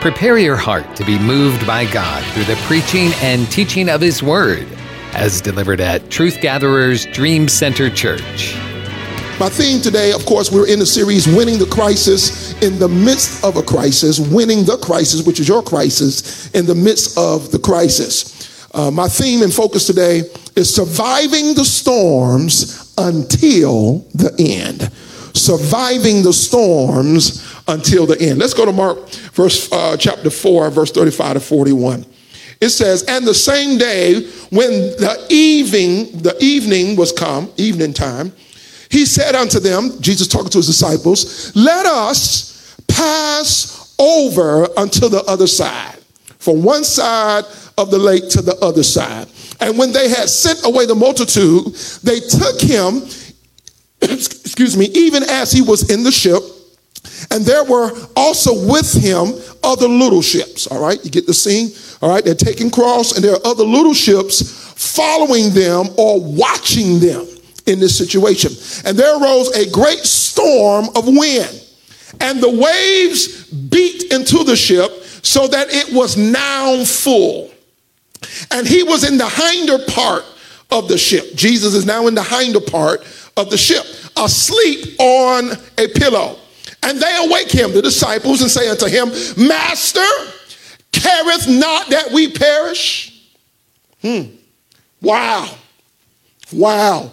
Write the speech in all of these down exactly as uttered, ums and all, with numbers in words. Prepare your heart to be moved by God through the preaching and teaching of His Word, as delivered at Truth Gatherers Dream Center Church. My theme today, of course, we're in the series Winning the Crisis in the Midst of a Crisis, Winning the Crisis, which is your crisis, in the midst of the crisis. Uh, my theme and focus today is Surviving the Storms Until the End. Surviving the storms until the end. Let's go to Mark verse, uh, chapter four, verse thirty-five to forty-one. It says, and the same day when the evening, the evening was come, evening time, he said unto them, Jesus talking to his disciples, let us pass over unto the other side, from one side of the lake to the other side. And when they had sent away the multitude, they took him, excuse me, even as he was in the ship, and there were also with him other little ships. All right, you get the scene? All right, they're taking cross, and there are other little ships following them or watching them in this situation. And there arose a great storm of wind, and the waves beat into the ship so that it was now full. And he was in the hinder part of the ship. Jesus is now in the hinder part of the ship, asleep on a pillow. And they awake him, the disciples, and say unto him, Master, careth not that we perish? Hmm. Wow. Wow.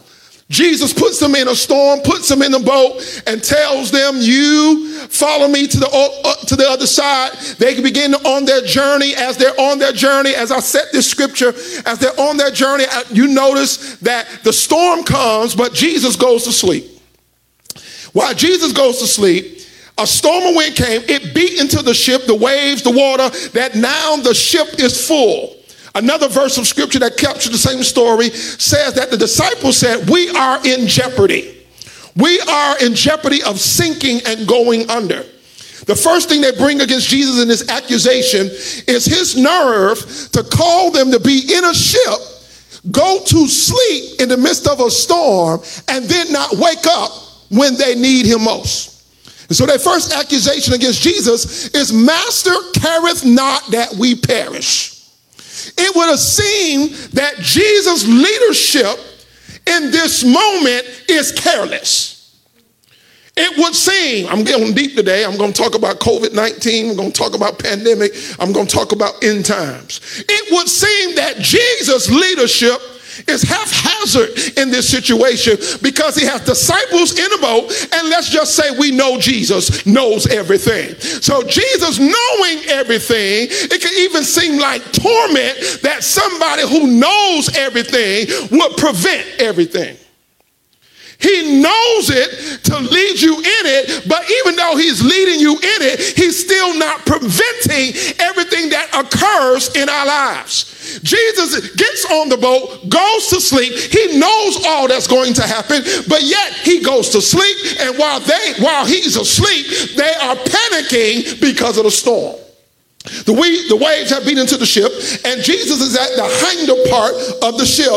Jesus puts them in a storm, puts them in the boat, and tells them, you follow me to the uh, to the other side. They can begin on their journey. As they're on their journey, as I set this scripture, as they're on their journey, you notice that the storm comes, but Jesus goes to sleep. While Jesus goes to sleep, a storm of wind came. It beat into the ship, the waves, the water, that now the ship is full. Another verse of scripture that captured the same story says that the disciples said, we are in jeopardy. We are in jeopardy of sinking and going under. The first thing they bring against Jesus in this accusation is his nerve to call them to be in a ship, go to sleep in the midst of a storm, and then not wake up when they need him most. And so their first accusation against Jesus is, Master, careth not that we perish. It would have seemed that Jesus' leadership in this moment is careless. It would seem, I'm getting deep today, I'm going to talk about covid nineteen, I'm going to talk about pandemic, I'm going to talk about end times. It would seem that Jesus' leadership is haphazard in this situation because he has disciples in a boat, and let's just say we know Jesus knows everything. So Jesus knowing everything, it can even seem like torment that somebody who knows everything would prevent everything. He knows it to lead you in it, but even though he's leading you in it, he's still not preventing everything that occurs in our lives. Jesus gets on the boat, goes to sleep. He knows all that's going to happen, but yet he goes to sleep. And while they, while he's asleep, they are panicking because of the storm. The, we, the waves have beaten into the ship, and Jesus is at the hinder part of the ship.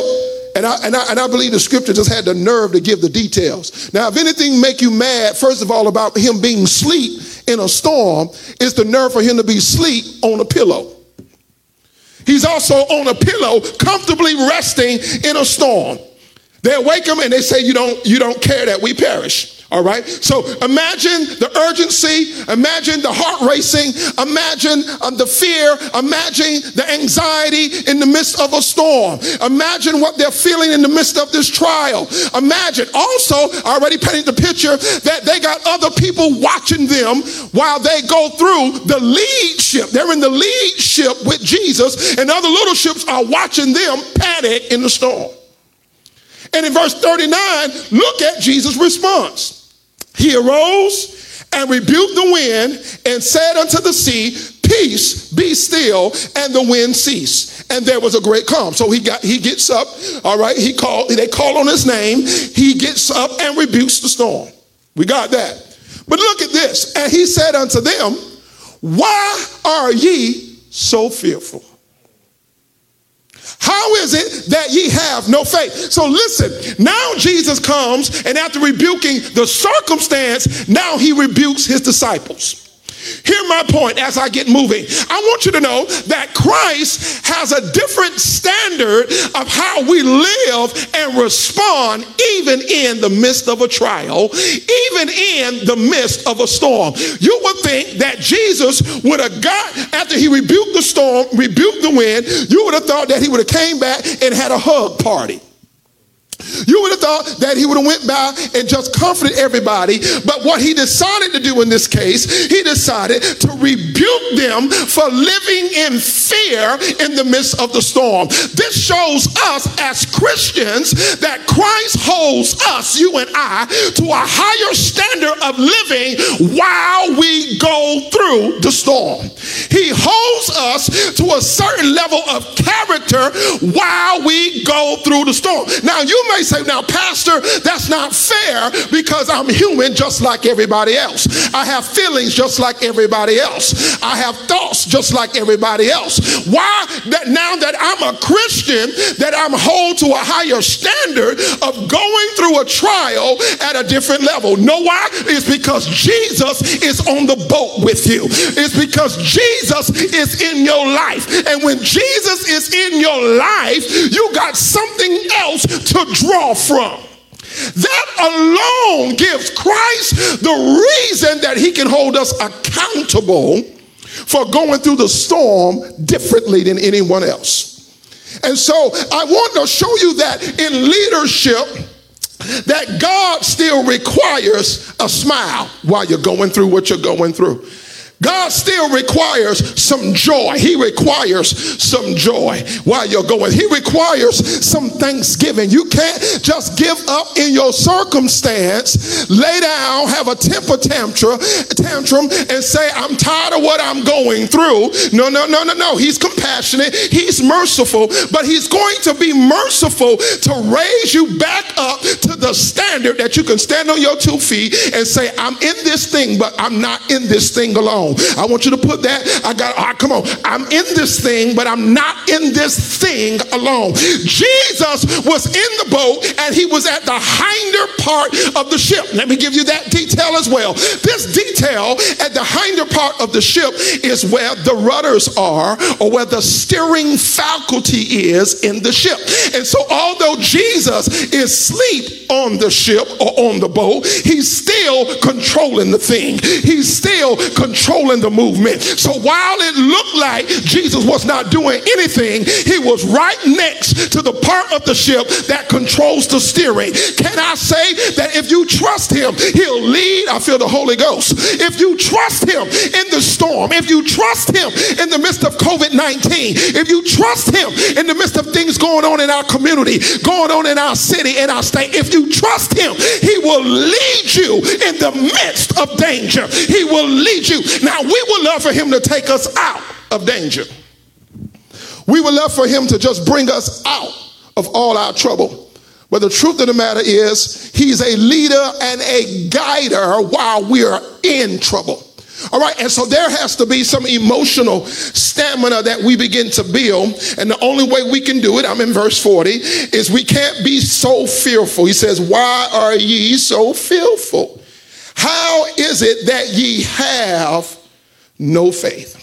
And I, and, I, and I believe the scripture just had the nerve to give the details. Now, if anything make you mad, first of all, about him being asleep in a storm, it's the nerve for him to be asleep on a pillow. He's also on a pillow, comfortably resting in a storm. They wake him and they say, you don't, you don't care that we perish. All right. So imagine the urgency. Imagine the heart racing. Imagine um, the fear. Imagine the anxiety in the midst of a storm. Imagine what they're feeling in the midst of this trial. Imagine also, I already painted the picture, that they got other people watching them while they go through the lead ship. They're in the lead ship with Jesus, and other little ships are watching them panic in the storm. And in verse thirty-nine, look at Jesus' response. He arose and rebuked the wind and said unto the sea, peace, be still, and the wind ceased. And there was a great calm. So he got he gets up, all right, he called, they call on his name, he gets up and rebukes the storm. We got that. But look at this. And he said unto them, why are ye so fearful? How is it that ye have no faith? So listen, now Jesus comes, and after rebuking the circumstance, now he rebukes his disciples. Hear my point as I get moving. I want you to know that Christ has a different standard of how we live and respond even in the midst of a trial, even in the midst of a storm. You would think that Jesus would have got, after he rebuked the storm, rebuked the wind, you would have thought that he would have came back and had a hug party. You would have thought that he would have went by and just comforted everybody. But what he decided to do in this case, he decided to rebuke them for living in fear in the midst of the storm. This shows us as Christians that Christ holds us, you and I, to a higher standard of living while we go through the storm. He holds us to a certain level of character while we go through the storm. Now, you may say, now, Pastor, that's not fair because I'm human just like everybody else. I have feelings just like everybody else. I have thoughts just like everybody else. Why that now that I'm a Christian, that I'm held to a higher standard of going through a trial at a different level? Know why? It's because Jesus is on the boat with you. It's because Jesus is in your life. And when Jesus is in your life, you got something else to draw from. That alone gives Christ the reason that he can hold us accountable for going through the storm differently than anyone else. And so I want to show you that in leadership, that God still requires a smile while you're going through what you're going through. God still requires some joy. He requires some joy while you're going. He requires some thanksgiving. You can't just give up in your circumstance, lay down, have a temper tantrum, tantrum, and say, I'm tired of what I'm going through. No, no, no, no, no. He's compassionate. He's merciful, but he's going to be merciful to raise you back up to the standard that you can stand on your two feet and say, I'm in this thing, but I'm not in this thing alone. I want you to put that. I got, right, come on. I'm in this thing, but I'm not in this thing alone. Jesus was in the boat and he was at the hinder part of the ship. Let me give you that detail as well. This detail at the hinder part of the ship is where the rudders are, or where the steering faculty is in the ship. And so although Jesus is asleep on the ship or on the boat, he's still controlling the thing. He's still controlling Controlling the movement. So while it looked like Jesus was not doing anything, he was right next to the part of the ship that controls the steering. Can I say that if you trust him, he'll lead? I feel the Holy Ghost. If you trust him in the storm, if you trust him in the midst of COVID nineteen, if you trust him in the midst of things going on in our community, going on in our city, in our state, if you trust him, he will lead you in the midst of danger. He will lead you. Now, we would love for him to take us out of danger. We would love for him to just bring us out of all our trouble. But the truth of the matter is, he's a leader and a guider while we're in trouble. All right, and so there has to be some emotional stamina that we begin to build. And the only way we can do it, I'm in verse forty, is we can't be so fearful. He says, why are ye so fearful? How is it that ye have no faith?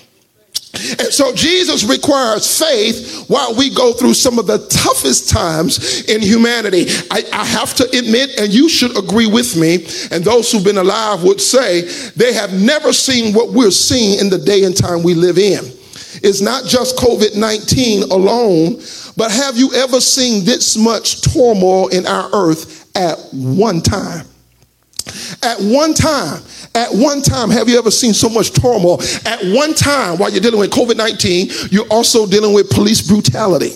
And so Jesus requires faith while we go through some of the toughest times in humanity. I, I have to admit, and you should agree with me, and those who've been alive would say, they have never seen what we're seeing in the day and time we live in. It's not just COVID nineteen alone, but have you ever seen this much turmoil in our earth at one time? At one time, at one time, have you ever seen so much turmoil? At one time, while you're dealing with COVID nineteen, you're also dealing with police brutality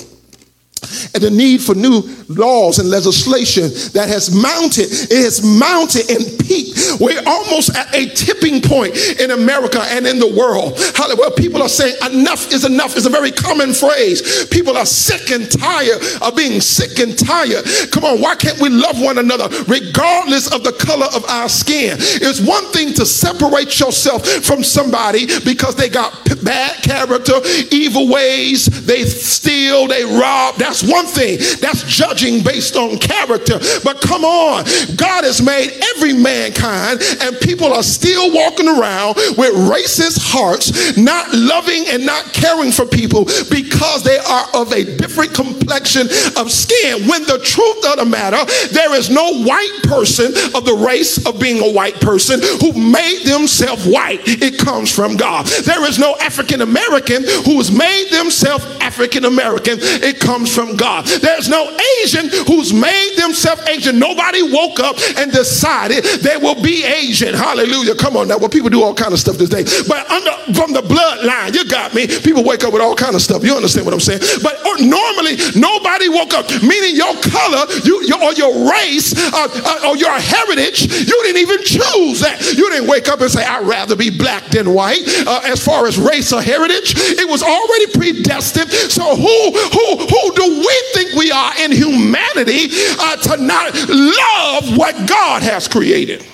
and the need for new laws and legislation that has mounted, it has mounted and peaked. We're almost at a tipping point in America and in the world. Hallelujah. People are saying enough is enough is a very common phrase. People are sick and tired of being sick and tired. Come on, why can't we love one another regardless of the color of our skin? It's one thing to separate yourself from somebody because they got bad character, evil ways, they steal, they rob. That's one thing. That's judging based on character. But come on, God has made every man mankind, and people are still walking around with racist hearts, not loving and not caring for people because they are of a different complexion of skin, when the truth of the matter, there is no white person of the race of being a white person who made themselves white. It comes from God. There is no African American who has made themselves African American. It comes from God. There's no Asian who's made themselves Asian. Nobody woke up and decided they will be Asian. Hallelujah. Come on now. Well, people do all kind of stuff this day. But under, from the bloodline, you got me. People wake up with all kind of stuff. You understand what I'm saying? But or normally, nobody woke up, meaning your color you, your, or your race uh, uh, or your heritage, you didn't even choose that. You didn't wake up and say, I'd rather be black than white uh, as far as race or heritage. It was already predestined. So who, who, who do we think we are in humanity uh, to not love what God has created?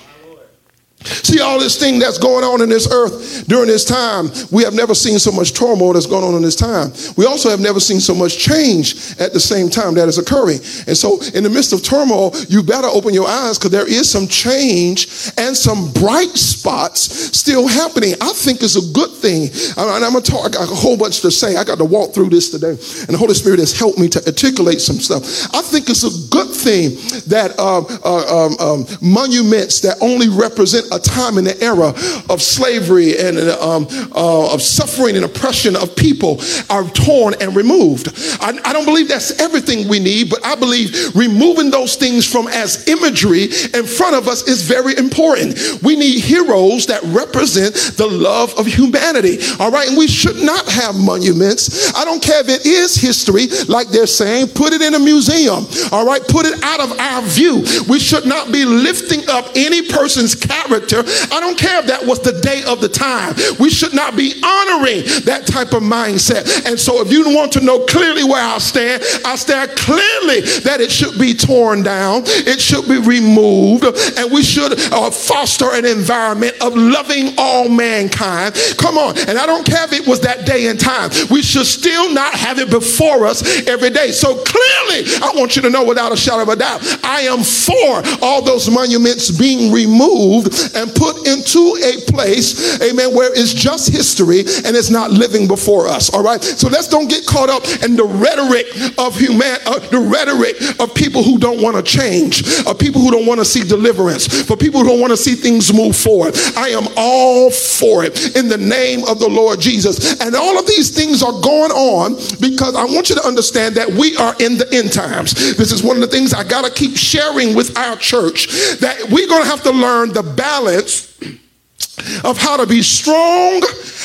See, all this thing that's going on in this earth during this time, we have never seen so much turmoil that's going on in this time. We also have never seen so much change at the same time that is occurring. And so in the midst of turmoil, you better open your eyes, because there is some change and some bright spots still happening. I think it's a good thing. And I'm going to talk, I got a whole bunch to say. I got to walk through this today. And the Holy Spirit has helped me to articulate some stuff. I think it's a good thing that um, uh, um, um, monuments that only represent a time in the era of slavery and um, uh, of suffering and oppression of people are torn and removed. I, I don't believe that's everything we need, but I believe removing those things from as imagery in front of us is very important. We need heroes that represent the love of humanity. All right, and we should not have monuments. I don't care if it is history, like they're saying, put it in a museum. All right, put it out of our view. We should not be lifting up any person's character. I don't care if that was the day of the time. We should not be honoring that type of mindset. And so if you want to know clearly where I stand, I stand clearly that it should be torn down. It should be removed. And we should uh, foster an environment of loving all mankind. Come on. And I don't care if it was that day and time. We should still not have it before us every day. So clearly, I want you to know without a shadow of a doubt, I am for all those monuments being removed and put into a place, amen, where it's just history and it's not living before us. All right. So let's don't get caught up in the rhetoric of human, uh, the rhetoric of people who don't want to change, of people who don't want to see deliverance, for people who don't want to see things move forward. I am all for it in the name of the Lord Jesus. And all of these things are going on because I want you to understand that we are in the end times. This is one of the things I got to keep sharing with our church, that we're going to have to learn the balance of how to be strong,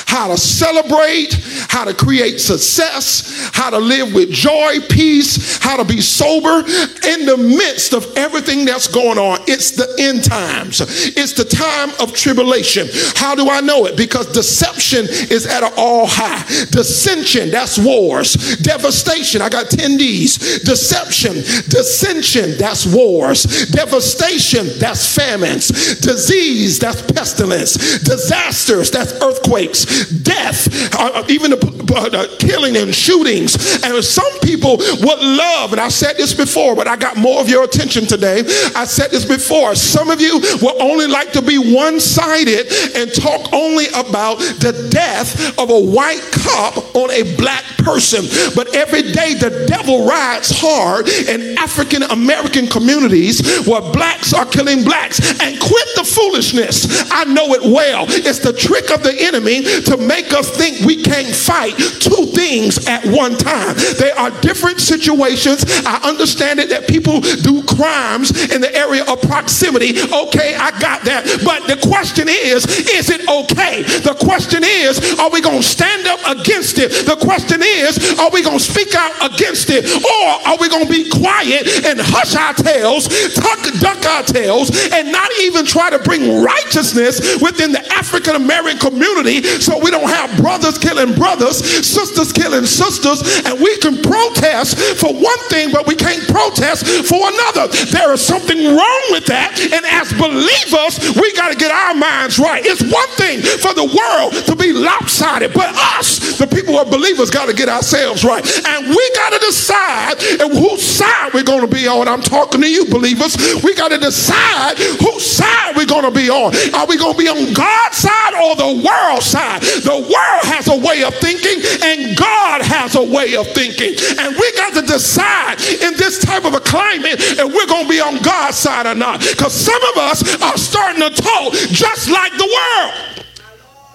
how to celebrate, how to create success, how to live with joy, peace, how to be sober in the midst of everything that's going on. It's the end times. It's the time of tribulation. How do I know it? Because deception is at an all high. Dissension, that's wars. Devastation, I got ten D's. Deception, dissension, that's wars. Devastation, that's famines. Disease, that's pestilence. Disasters, that's earthquakes. Death, uh, even the, uh, the killing and shootings. And some people would love, and I said this before, but I got more of your attention today. I said this before. Some of you will only like to be one-sided and talk only about the death of a white cop on a black person. But every day the devil rides hard in African American communities where blacks are killing blacks. And quit the foolishness. I know it well. It's the trick of the enemy to make us think we can't fight two things at one time. They are different situations. I understand it that people do crimes in the area of proximity. Okay, I got that. But the question is, is it okay? The question is, are we going to stand up against it? The question is, are we going to speak out against it? Or are we going to be quiet and hush our tails, tuck, duck our tails, and not even try to bring righteousness with within the African American community, so we don't have brothers killing brothers, sisters killing sisters, and we can protest for one thing, but we can't protest for another. There is something wrong with that, and as believers, we got to get our minds right. It's one thing for the world to be lopsided, but us, the people who are believers, got to get ourselves right, and we got to decide whose side we're going to be on. I'm talking to you, believers. We got to decide whose side we're going to be on. Are we going to be on God's side or the world's side? The world has a way of thinking, and God has a way of thinking, and we got to decide in this type of a climate if we're going to be on God's side or not, because some of us are starting to talk just like the world.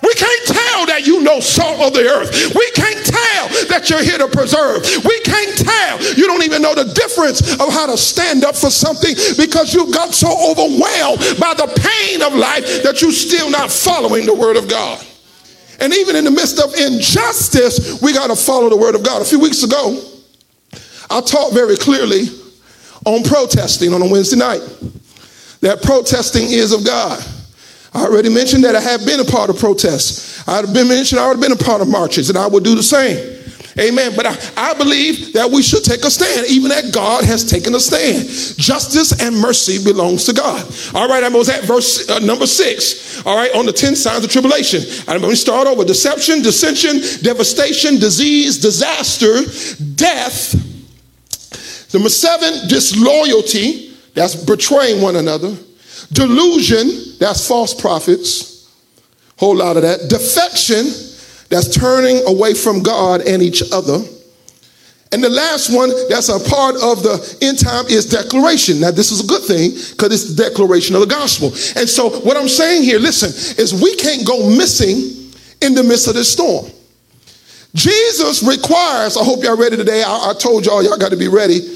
We can't tell that you know salt of the earth. We can't tell that you're here to preserve. We can't tell. You don't even know the difference of how to stand up for something because you got so overwhelmed by the pain of life that you're still not following the word of God. And even in the midst of injustice, we got to follow the word of God. A few weeks ago, I taught very clearly on protesting on a Wednesday night, that protesting is of God. I already mentioned that I have been a part of protests. I have been mentioned I already been a part of marches, and I will do the same. Amen. But I, I believe that we should take a stand, even that God has taken a stand. Justice and mercy belongs to God. All right, I was at verse uh, number six. All right, on the ten signs of tribulation. I'm going to start over. Deception, dissension, devastation, disease, disaster, death. Number seven, disloyalty. That's betraying one another. Delusion, that's false prophets, whole lot of that. Defection, that's turning away from God and each other. And the last one that's a part of the end time is declaration. Now, this is a good thing because it's the declaration of the gospel. And so what I'm saying here, listen, is we can't go missing in the midst of this storm. Jesus requires, I hope y'all ready today. I, I told y'all, y'all got to be ready.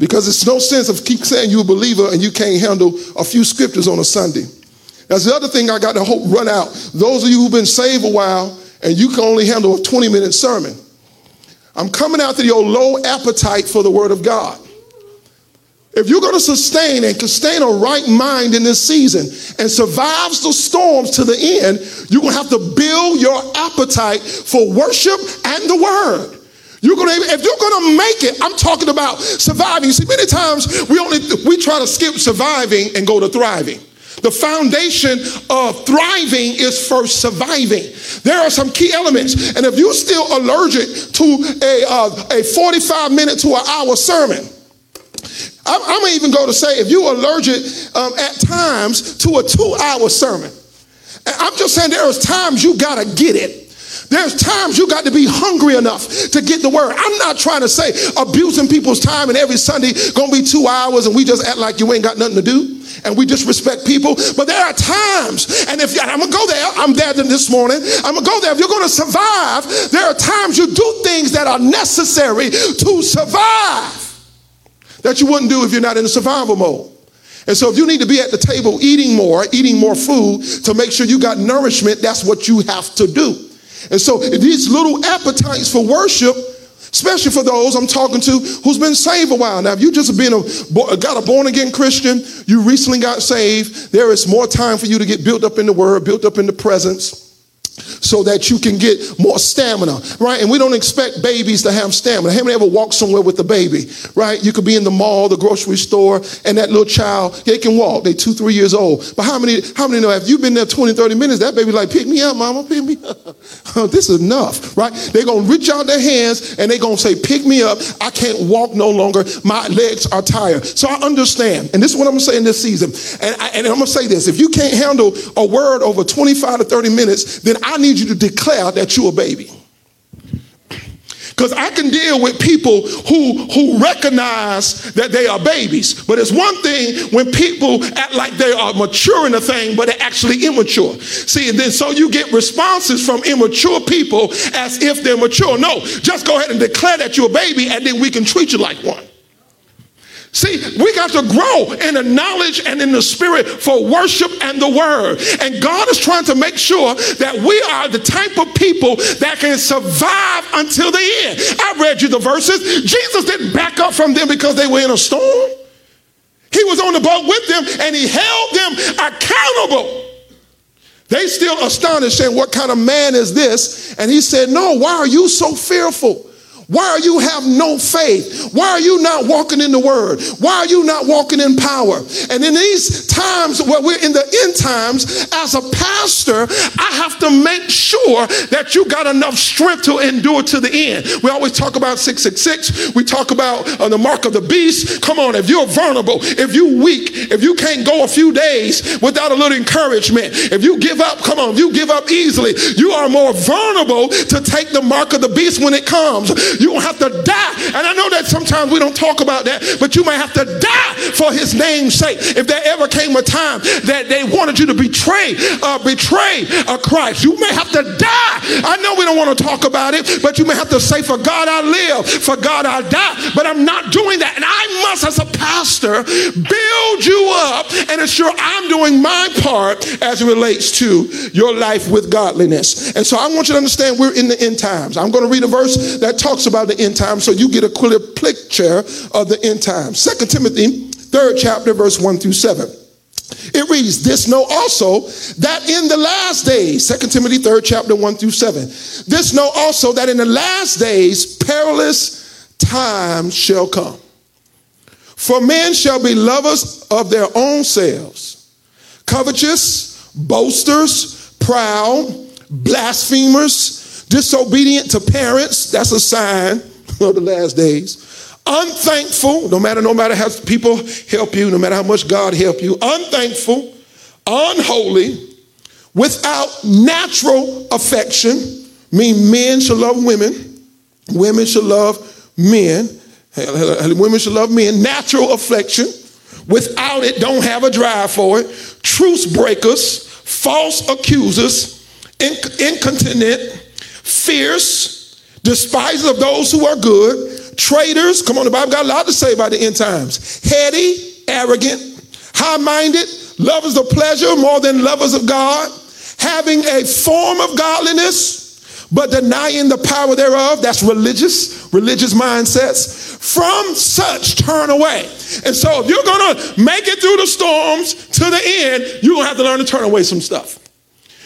Because it's no sense of keep saying you're a believer and you can't handle a few scriptures on a Sunday. That's the other thing I got to hope run out. Those of you who've been saved a while and you can only handle a twenty-minute sermon. I'm coming after your low appetite for the word of God. If you're going to sustain and sustain a right mind in this season and survives the storms to the end, you're going to have to build your appetite for worship and the word. You're gonna, if you're gonna make it, I'm talking about surviving. You see, many times we only we try to skip surviving and go to thriving. The foundation of thriving is first surviving. There are some key elements, and if you're still allergic to a uh, a forty-five minute to an hour sermon, I'm, I'm gonna even go to say if you're allergic um, at times to a two-hour sermon, I'm just saying there are times you gotta get it. There's times you got to be hungry enough to get the word. I'm not trying to say abusing people's time and every Sunday going to be two hours and we just act like you ain't got nothing to do and we disrespect people. But there are times, and if I'm going to go there, I'm there this morning. I'm going to go there. If you're going to survive, there are times you do things that are necessary to survive that you wouldn't do if you're not in the survival mode. And so if you need to be at the table eating more, eating more food to make sure you got nourishment, that's what you have to do. And so these little appetites for worship, especially for those I'm talking to who's been saved a while. Now, if you just been a, got a born-again Christian, you recently got saved, there is more time for you to get built up in the word, built up in the presence, so that you can get more stamina, right? And we don't expect babies to have stamina. How many ever walk somewhere with a baby, right? You could be in the mall, the grocery store, and that little child, they can walk. They're two, three years old. But how many how many know if you've been there twenty, thirty minutes, that baby like, pick me up, mama, pick me up. This is enough, right? They're going to reach out their hands, and they're going to say, pick me up. I can't walk no longer. My legs are tired. So I understand. And this is what I'm going to say in this season. And, I, and I'm going to say this. If you can't handle a word over twenty-five to thirty minutes, then I need you to declare that you're a baby. Because I can deal with people who, who recognize that they are babies. But it's one thing when people act like they are mature in a thing, but they're actually immature. See, and then so you get responses from immature people as if they're mature. No, just go ahead and declare that you're a baby, and then we can treat you like one. See, we got to grow in the knowledge and in the spirit for worship and the word. And God is trying to make sure that we are the type of people that can survive until the end. I read you the verses. Jesus didn't back up from them because they were in a storm. He was on the boat with them and he held them accountable They still astonished, saying, what kind of man is this? And he said, no, why are you so fearful? Why are you have no faith? Why are you not walking in the word? Why are you not walking in power? And in these times where we're in the end times, as a pastor, I have to make sure that you got enough strength to endure to the end. We always talk about six six six. We talk about uh, the mark of the beast. Come on, if you're vulnerable, if you're weak, if you can't go a few days without a little encouragement, if you give up, come on, if you give up easily, you are more vulnerable to take the mark of the beast when it comes. You don't have to die. And I know that sometimes we don't talk about that, but you might have to die for his name's sake. If there ever came a time that they wanted you to betray, uh, betray uh, Christ, you may have to die. I know we don't want to talk about it, but you may have to say, for God I live, for God I die, but I'm not doing that. And I must, as a pastor, build you up and ensure I'm doing my part as it relates to your life with godliness. And so I want you to understand we're in the end times. I'm going to read a verse that talks about about the end times, so you get a clear picture of the end times. Second Timothy, third chapter, verse one through seven. It reads, this know also that in the last days, Second Timothy, third chapter, one through seven. This know also that in the last days, perilous times shall come. For men shall be lovers of their own selves, covetous, boasters, proud, blasphemers, disobedient to parents, that's a sign of the last days. Unthankful, no matter, no matter how people help you, no matter how much God help you. Unthankful, unholy, without natural affection, mean men shall love women, women shall love men, women shall love men, natural affection, without it, don't have a drive for it, truce breakers, false accusers, inc- incontinent, fierce, despisers of those who are good, traitors. Come on, the Bible got a lot to say about the end times. Heady, arrogant, high-minded, lovers of pleasure more than lovers of God, having a form of godliness, but denying the power thereof. That's religious, religious mindsets. From such turn away. And so if you're going to make it through the storms to the end, you're going to have to learn to turn away some stuff.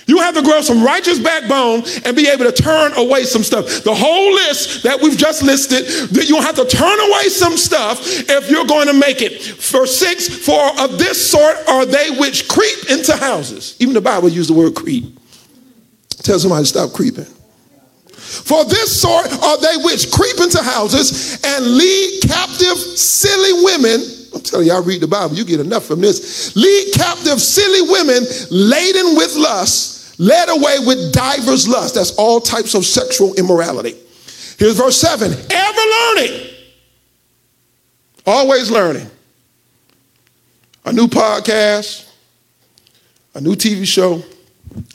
You have to grow some righteous backbone and be able to turn away some stuff. The whole list that we've just listed, that you'll have to turn away some stuff if you're going to make it. Verse six, for of this sort are they which creep into houses. Even the Bible used the word creep. Tell somebody to stop creeping. For this sort are they which creep into houses and lead captive silly women. I'm telling y'all, read the Bible. You get enough from this. Lead captive silly women laden with lust, led away with divers lust. That's all types of sexual immorality. Here's verse seven. Ever learning. Always learning. A new podcast. A new T V show.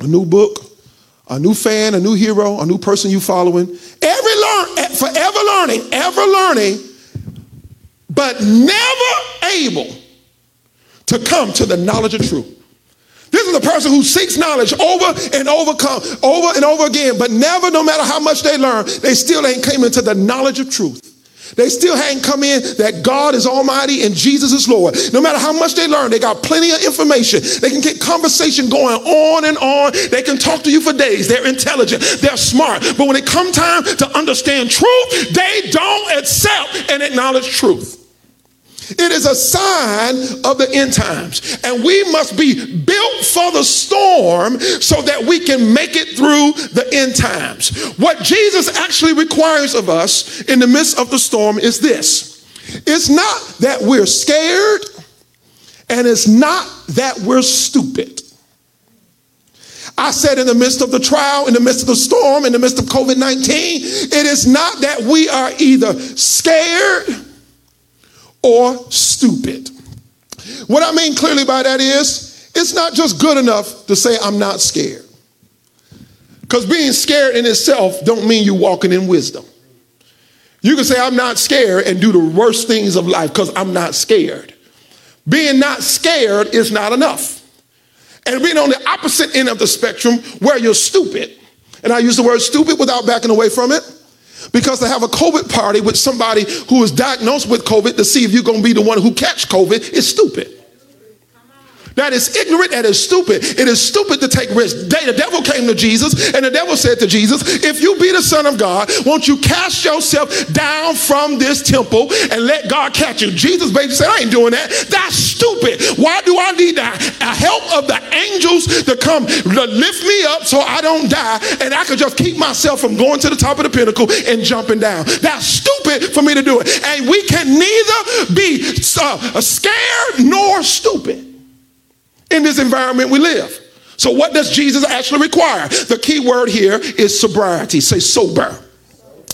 A new book. A new fan. A new hero. A new person you following. Every learn, forever learning. Ever learning. But never able to come to the knowledge of truth. This is a person who seeks knowledge over and overcome, over and over again, but never, no matter how much they learn, they still ain't came into the knowledge of truth. They still hadn't come in that God is almighty and Jesus is Lord. No matter how much they learn, they got plenty of information. They can get conversation going on and on. They can talk to you for days. They're intelligent. They're smart. But when it comes time to understand truth, they don't accept and acknowledge truth. It is a sign of the end times. And we must be built for the storm so that we can make it through the end times. What Jesus actually requires of us in the midst of the storm is this. It's not that we're scared, and it's not that we're stupid. I said in the midst of the trial, in the midst of the storm, in the midst of COVID nineteen, it is not that we are either scared or stupid. What I mean clearly by that is, it's not just good enough to say I'm not scared. Because being scared in itself don't mean you're walking in wisdom. You can say I'm not scared and do the worst things of life because I'm not scared. Being not scared is not enough. And being on the opposite end of the spectrum where you're stupid, and I use the word stupid without backing away from it, because to have a COVID party with somebody who is diagnosed with COVID to see if you're going to be the one who catch COVID is stupid. That is ignorant and is stupid. It is stupid to take risks. The devil came to Jesus, and the devil said to Jesus, if you be the Son of God, won't you cast yourself down from this temple and let God catch you? Jesus basically said, I ain't doing that. That's stupid. Why do I need the help of the angels to come to lift me up so I don't die, and I could just keep myself from going to the top of the pinnacle and jumping down? That's stupid for me to do it. And we can neither be uh, scared nor stupid in this environment we live. So what does Jesus actually require? The key word here is sobriety. Say sober.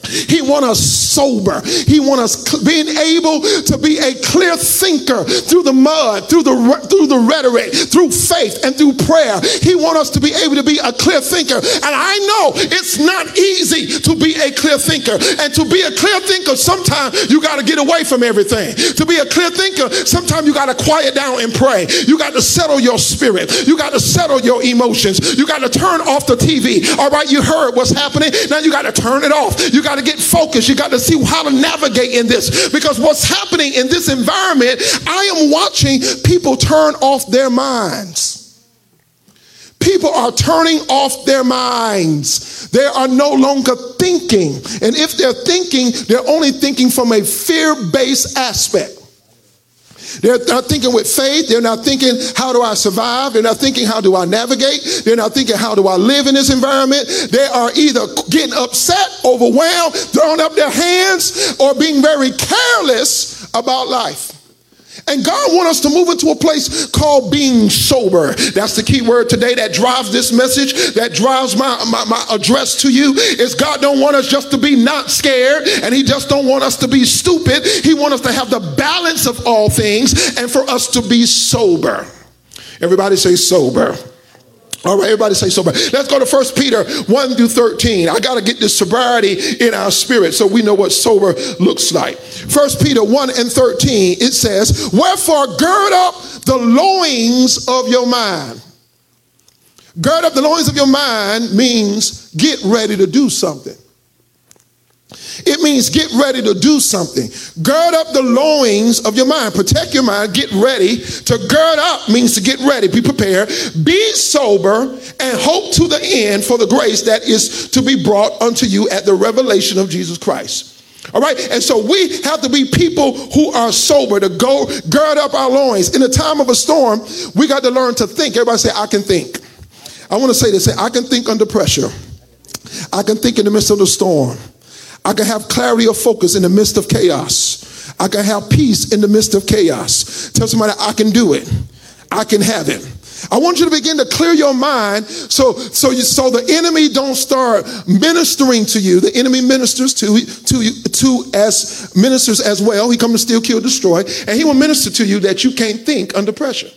He wants us sober. He wants us being able to be a clear thinker through the mud, through the through the rhetoric, through faith, and through prayer. He wants us to be able to be a clear thinker. And I know it's not easy to be a clear thinker. And to be a clear thinker, sometimes you got to get away from everything. To be a clear thinker, sometimes you got to quiet down and pray. You got to settle your spirit. You got to settle your emotions. You got to turn off the T V. All right, you heard what's happening. Now you got to turn it off. You got to get focused. You got to see how to navigate in this, because what's happening in this environment, I am watching people turn off their minds. People are turning off their minds. They are no longer thinking. And if they're thinking, they're only thinking from a fear-based aspect. They're not thinking with faith. They're not thinking, how do I survive? They're not thinking, how do I navigate? They're not thinking, how do I live in this environment? They are either getting upset, overwhelmed, throwing up their hands, or being very careless about life. And God wants us to move into a place called being sober. That's the key word today that drives this message, that drives my, my, my address to you, is God don't want us just to be not scared, and he just don't want us to be stupid. He wants us to have the balance of all things and for us to be sober. Everybody say sober. All right, everybody say sober. Let's go to First Peter one through thirteen. I got to get this sobriety in our spirit so we know what sober looks like. First Peter one and thirteen, it says, wherefore gird up the loins of your mind. Gird up the loins of your mind means get ready to do something. It means get ready to do something. Gird up the loins of your mind. Protect your mind. Get ready. To gird up means to get ready. Be prepared. Be sober and hope to the end for the grace that is to be brought unto you at the revelation of Jesus Christ. All right. And so we have to be people who are sober, to go gird up our loins. In the time of a storm, we got to learn to think. Everybody say, I can think. I want to say this. Say, I can think under pressure. I can think in the midst of the storm. I can have clarity of focus in the midst of chaos. I can have peace in the midst of chaos. Tell somebody, I can do it. I can have it. I want you to begin to clear your mind so so you so the enemy don't start ministering to you. The enemy ministers to to you to as ministers as well. He comes to steal, kill, destroy, and he will minister to you that you can't think under pressure,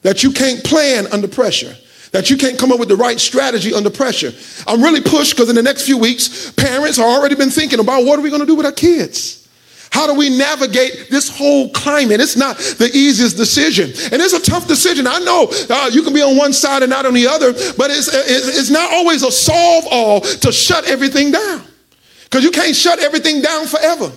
that you can't plan under pressure, that you can't come up with the right strategy under pressure. I'm really pushed because in the next few weeks, parents have already been thinking about what are we going to do with our kids? How do we navigate this whole climate? It's not the easiest decision. And it's a tough decision. I know uh, you can be on one side and not on the other, but it's, it's, it's not always a solve all to shut everything down, because you can't shut everything down forever.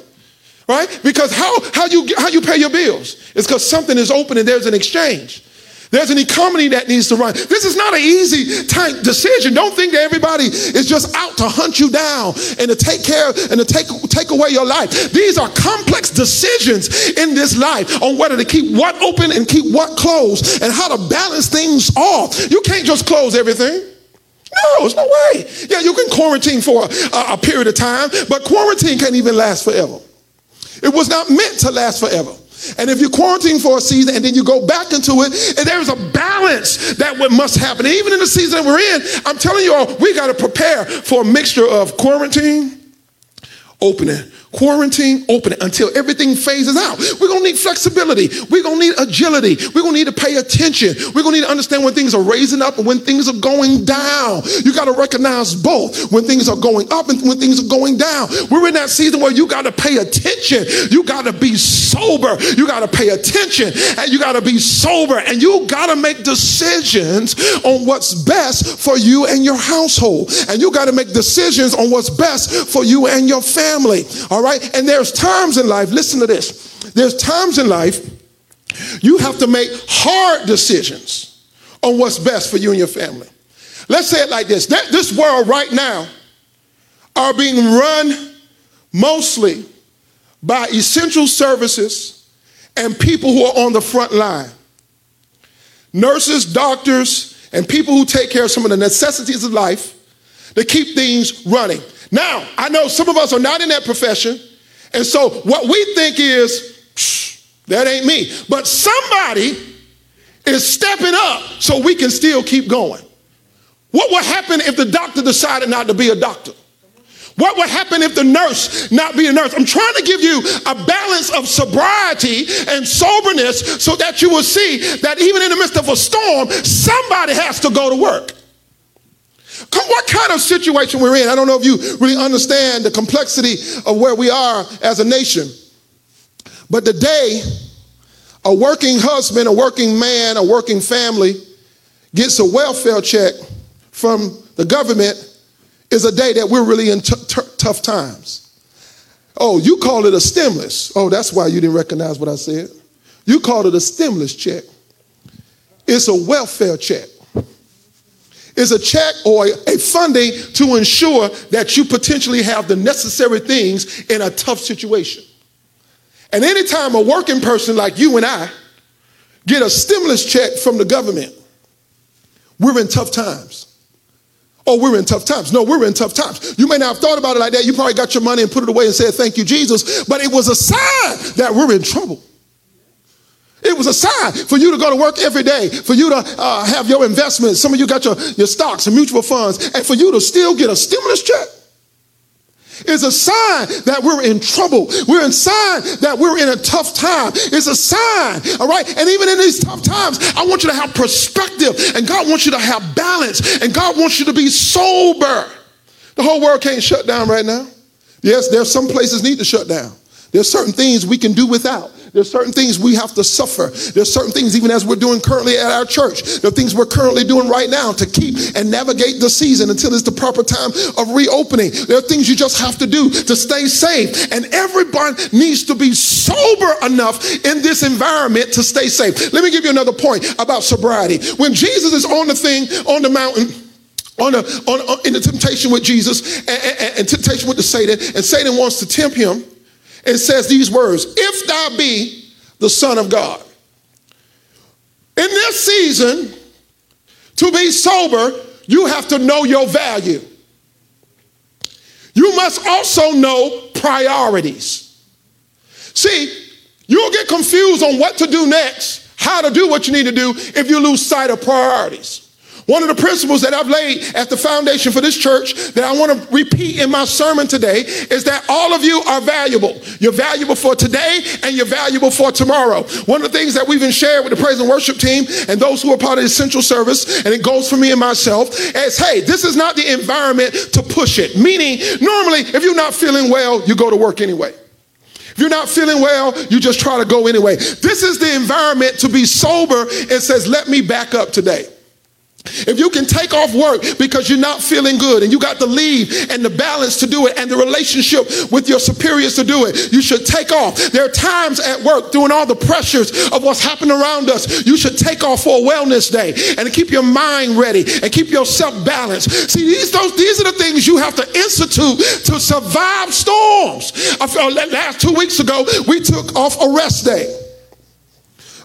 Right? Because how, how, you, how you pay your bills is because something is open and there's an exchange. There's an economy that needs to run. This is not an easy type decision. Don't think that everybody is just out to hunt you down and to take care and to take, take away your life. These are complex decisions in this life on whether to keep what open and keep what closed and how to balance things off. You can't just close everything. No, there's no way. Yeah, you can quarantine for a, a period of time, but quarantine can't even last forever. It was not meant to last forever. And if you quarantine for a season and then you go back into it, and there's a balance that what must happen. And even in the season that we're in, I'm telling you all, we got to prepare for a mixture of quarantine, opening, quarantine, opening, until everything phases out. We're going to need flexibility. We're going to need agility. We're going to need to pay attention. We're going to need to understand when things are raising up and when things are going down. You got to recognize both, when things are going up and when things are going down. We're in that season where you got to pay attention. You got to be sober. You got to pay attention, and you got to be sober, and you got to make decisions on what's best for you and your household. And you got to make decisions on what's best for you and your family. All right. And there's times in life, listen to this. There's times in life You have to make hard decisions on what's best for you and your family. Let's say it like this. That this world right now are being run mostly by essential services and people who are on the front line. Nurses, doctors, and people who take care of some of the necessities of life to keep things running. Now, I know some of us are not in that profession, and so what we think is, that ain't me. But somebody is stepping up so we can still keep going. What would happen if the doctor decided not to be a doctor? What would happen if the nurse not be a nurse? I'm trying to give you a balance of sobriety and soberness so that you will see that even in the midst of a storm, somebody has to go to work. What kind of situation we're in, I don't know if you really understand the complexity of where we are as a nation. But today, a working husband, a working man, a working family gets a welfare check from the government is a day that we're really in t- t- tough times. Oh, you call it a stimulus. Oh, that's why you didn't recognize what I said. You call it a stimulus check. It's a welfare check. It's a check or a funding to ensure that you potentially have the necessary things in a tough situation. And anytime a working person like you and I get a stimulus check from the government, we're in tough times. Oh, we're in tough times. No, we're in tough times. You may not have thought about it like that. You probably got your money and put it away and said, thank you, Jesus. But it was a sign that we're in trouble. It was a sign for you to go to work every day, for you to uh, have your investments. Some of you got your, your stocks and mutual funds, and for you to still get a stimulus check. It's a sign that we're in trouble. We're a sign that we're in a tough time. It's a sign, all right? And even in these tough times, I want you to have perspective, and God wants you to have balance, and God wants you to be sober. The whole world can't shut down right now. Yes, there's some places need to shut down. There's certain things we can do without. There's certain things we have to suffer. There's certain things, even as we're doing currently at our church, the things we're currently doing right now to keep and navigate the season until it's the proper time of reopening. There are things you just have to do to stay safe. And everybody needs to be sober enough in this environment to stay safe. Let me give you another point about sobriety. When Jesus is on the thing, on the mountain, on, a, on, on in the temptation with Jesus and, and, and temptation with the Satan, and Satan wants to tempt him, it says these words, if thou be the Son of God. In this season, to be sober, you have to know your value. You must also know priorities. See, you'll get confused on what to do next, how to do what you need to do if you lose sight of priorities. One of the principles that I've laid at the foundation for this church that I want to repeat in my sermon today is that all of you are valuable. You're valuable for today and you're valuable for tomorrow. One of the things that we've been shared with the praise and worship team and those who are part of the essential service, and it goes for me and myself, is hey, this is not the environment to push it. Meaning, normally, if you're not feeling well, you go to work anyway. If you're not feeling well, you just try to go anyway. This is the environment to be sober. It says, let me back up today. If you can take off work because you're not feeling good and you got the leave and the balance to do it and the relationship with your superiors to do it, you should take off. There are times at work during all the pressures of what's happening around us, you should take off for a wellness day and keep your mind ready and keep yourself balanced. See, these, those, these are the things you have to institute to survive storms. Last two weeks ago, we took off a rest day.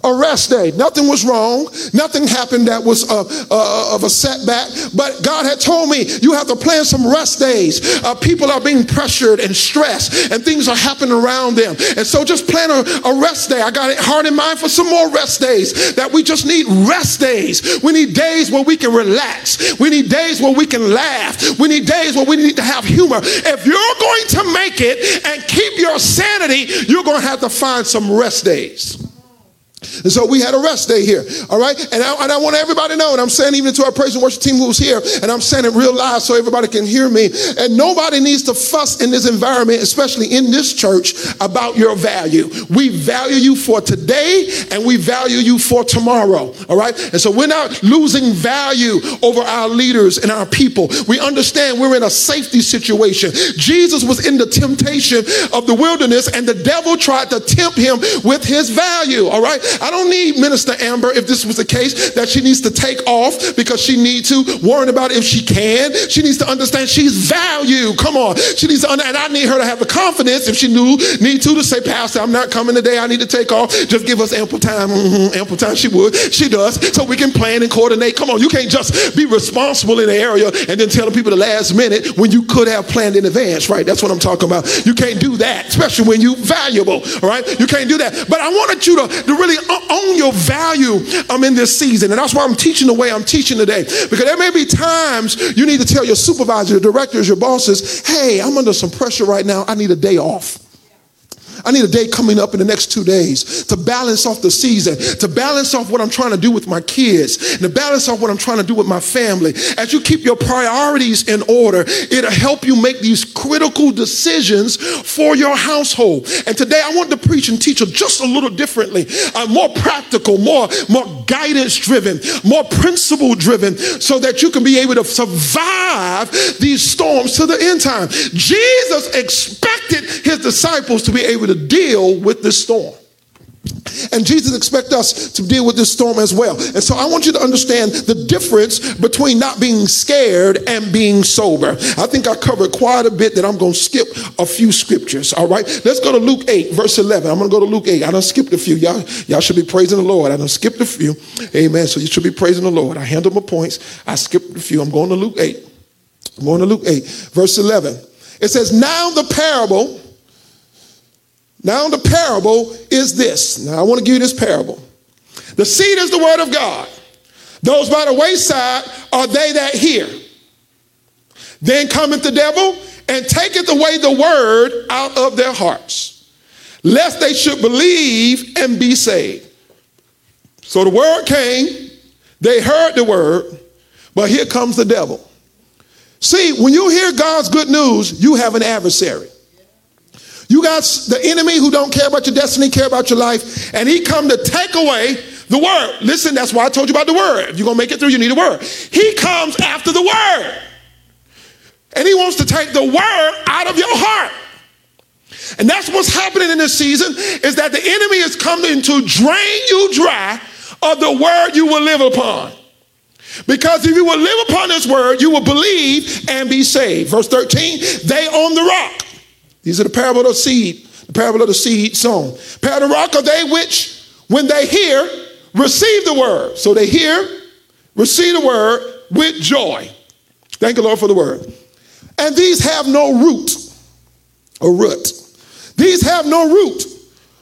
A rest day. Nothing was wrong. Nothing happened that was uh, uh, of a setback. But God had told me, you have to plan some rest days. Uh, people are being pressured and stressed, and things are happening around them. And so just plan a, a rest day. I got it hard in mind for some more rest days, that we just need rest days. We need days where we can relax. We need days where we can laugh. We need days where we need to have humor. If you're going to make it and keep your sanity, you're going to have to find some rest days. And so we had a rest day here, all right? And I, and I want everybody to know, and I'm saying even to our praise and worship team who's here, and I'm saying it real loud so everybody can hear me, and nobody needs to fuss in this environment, especially in this church, about your value. We value you for today, and we value you for tomorrow, all right? And so we're not losing value over our leaders and our people. We understand we're in a safety situation. Jesus was in the temptation of the wilderness, and the devil tried to tempt him with his value, all right? I don't need Minister Amber, if this was the case, that she needs to take off because she needs to, worrying about if she can. She needs to understand she's valued. Come on. She needs to, and I need her to have the confidence if she knew, need to, to say, Pastor, I'm not coming today. I need to take off. Just give us ample time. Mm-hmm, ample time. She would. She does. So we can plan and coordinate. Come on. You can't just be responsible in the area and then telling people the last minute when you could have planned in advance, right? That's what I'm talking about. You can't do that, especially when you're valuable, all right? You can't do that. But I wanted you to, to really own your value um, in this season. And that's why I'm teaching the way I'm teaching today. Because there may be times you need to tell your supervisor, your directors, your bosses, hey, I'm under some pressure right now. I need a day off. I need a day coming up in the next two days to balance off the season, to balance off what I'm trying to do with my kids, and to balance off what I'm trying to do with my family. As you keep your priorities in order, it'll help you make these critical decisions for your household. And today I want to preach and teach just a little differently, uh, more practical, more, more guidance driven, more principle driven, so that you can be able to survive these storms to the end time. Jesus expected his disciples to be able to deal with this storm. And Jesus expects us to deal with this storm as well. And so I want you to understand the difference between not being scared and being sober. I think I covered quite a bit that I'm going to skip a few scriptures. All right, let's go to Luke eight, verse eleven. I'm going to go to Luke eight. I done skipped a few. Y'all, y'all should be praising the Lord. I done skipped a few. Amen. So you should be praising the Lord. I handled my points. I skipped a few. I'm going to Luke eight. I'm going to Luke eight, verse eleven. It says, now the parable... Now the parable is this. Now I want to give you this parable. The seed is the word of God. Those by the wayside are they that hear. Then cometh the devil and taketh away the word out of their hearts, lest they should believe and be saved. So the word came, they heard the word, but here comes the devil. See, when you hear God's good news, you have an adversary. You got the enemy who don't care about your destiny, care about your life, and he come to take away the word. Listen, that's why I told you about the word. If you're going to make it through, you need a word. He comes after the word, and he wants to take the word out of your heart. And that's what's happening in this season, is that the enemy is coming to drain you dry of the word you will live upon. Because if you will live upon this word, you will believe and be saved. Verse thirteen, they on the rock. These are the parable of the seed, the parable of the seed sown. Parable of the rock are they which, when they hear, receive the word. So they hear, receive the word with joy. Thank you, Lord, for the word. And these have no root or root. These have no root.